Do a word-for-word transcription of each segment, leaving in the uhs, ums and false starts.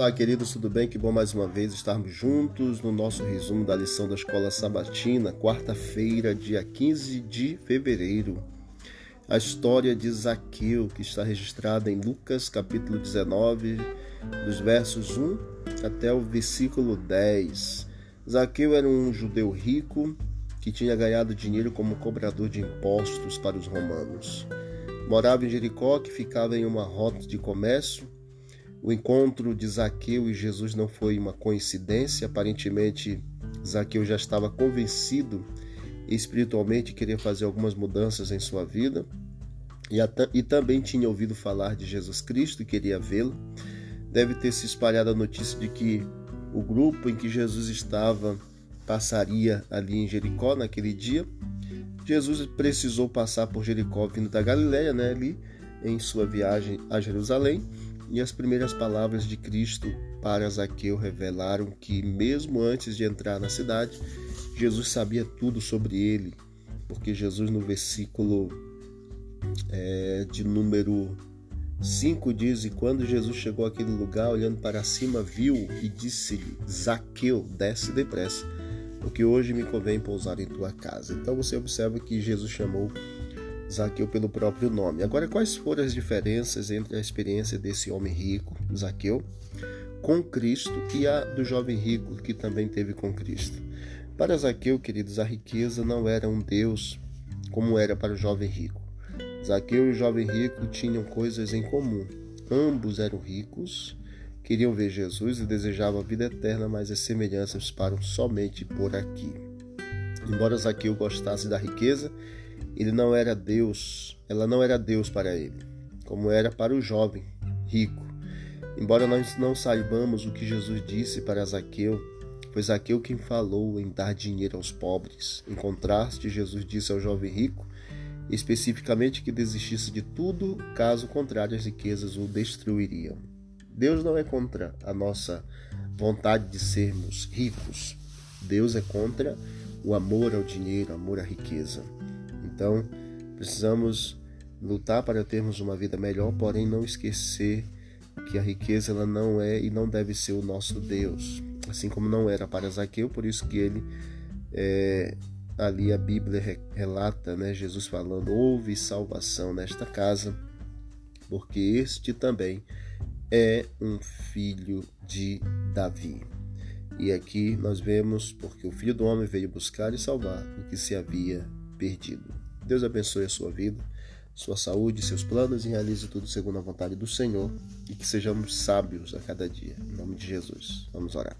Olá, queridos, tudo bem? Que bom mais uma vez estarmos juntos no nosso resumo da lição da Escola Sabatina, quarta-feira, dia quinze de fevereiro. A história de Zaqueu, que está registrada em Lucas, capítulo dezenove, dos versos um até o versículo dez. Zaqueu era um judeu rico que tinha ganhado dinheiro como cobrador de impostos para os romanos. Morava em Jericó, que ficava em uma rota de comércio. O encontro de Zaqueu e Jesus não foi uma coincidência. Aparentemente, Zaqueu já estava convencido espiritualmente, queria fazer algumas mudanças em sua vida e, até, e também tinha ouvido falar de Jesus Cristo e queria vê-lo. Deve ter se espalhado a notícia de que o grupo em que Jesus estava passaria ali em Jericó naquele dia. Jesus precisou passar por Jericó vindo da Galiléia, né, ali em sua viagem a Jerusalém. E as primeiras palavras de Cristo para Zaqueu revelaram que, mesmo antes de entrar na cidade, Jesus sabia tudo sobre ele, porque Jesus, no versículo é, de número cinco, diz: e quando Jesus chegou àquele lugar, olhando para cima, viu e disse-lhe: Zaqueu, desce depressa, porque hoje me convém pousar em tua casa. Então você observa que Jesus chamou Zaqueu pelo próprio nome. Agora, quais foram as diferenças entre a experiência desse homem rico, Zaqueu, com Cristo e a do jovem rico que também teve com Cristo? Para Zaqueu, queridos, a riqueza não era um Deus como era para o jovem rico. Zaqueu e o jovem rico tinham coisas em comum. Ambos eram ricos, queriam ver Jesus e desejavam a vida eterna, mas as semelhanças param somente por aqui. Embora Zaqueu gostasse da riqueza, Ele não era Deus, ela não era Deus para ele, como era para o jovem rico. Embora nós não saibamos o que Jesus disse para Zaqueu, foi Zaqueu quem falou em dar dinheiro aos pobres. Em contraste, Jesus disse ao jovem rico, especificamente, que desistisse de tudo, caso contrário as riquezas o destruiriam. Deus não é contra a nossa vontade de sermos ricos. Deus é contra o amor ao dinheiro, amor à riqueza. Então, precisamos lutar para termos uma vida melhor, porém não esquecer que a riqueza ela não é e não deve ser o nosso Deus. Assim como não era para Zaqueu, por isso que ele, é, ali a Bíblia relata, né, Jesus falando: houve salvação nesta casa, porque este também é um filho de Davi. E aqui nós vemos: porque o Filho do Homem veio buscar e salvar o que se havia perdido. Deus abençoe a sua vida, sua saúde, seus planos, e realize tudo segundo a vontade do Senhor, e que sejamos sábios a cada dia. Em nome de Jesus, vamos orar.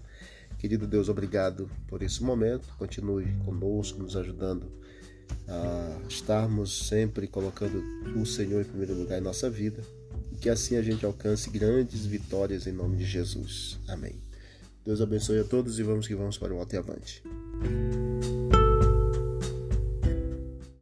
Querido Deus, obrigado por esse momento. Continue conosco, nos ajudando a estarmos sempre colocando o Senhor em primeiro lugar em nossa vida, e que assim a gente alcance grandes vitórias em nome de Jesus. Amém. Deus abençoe a todos e vamos que vamos para o alto e avante.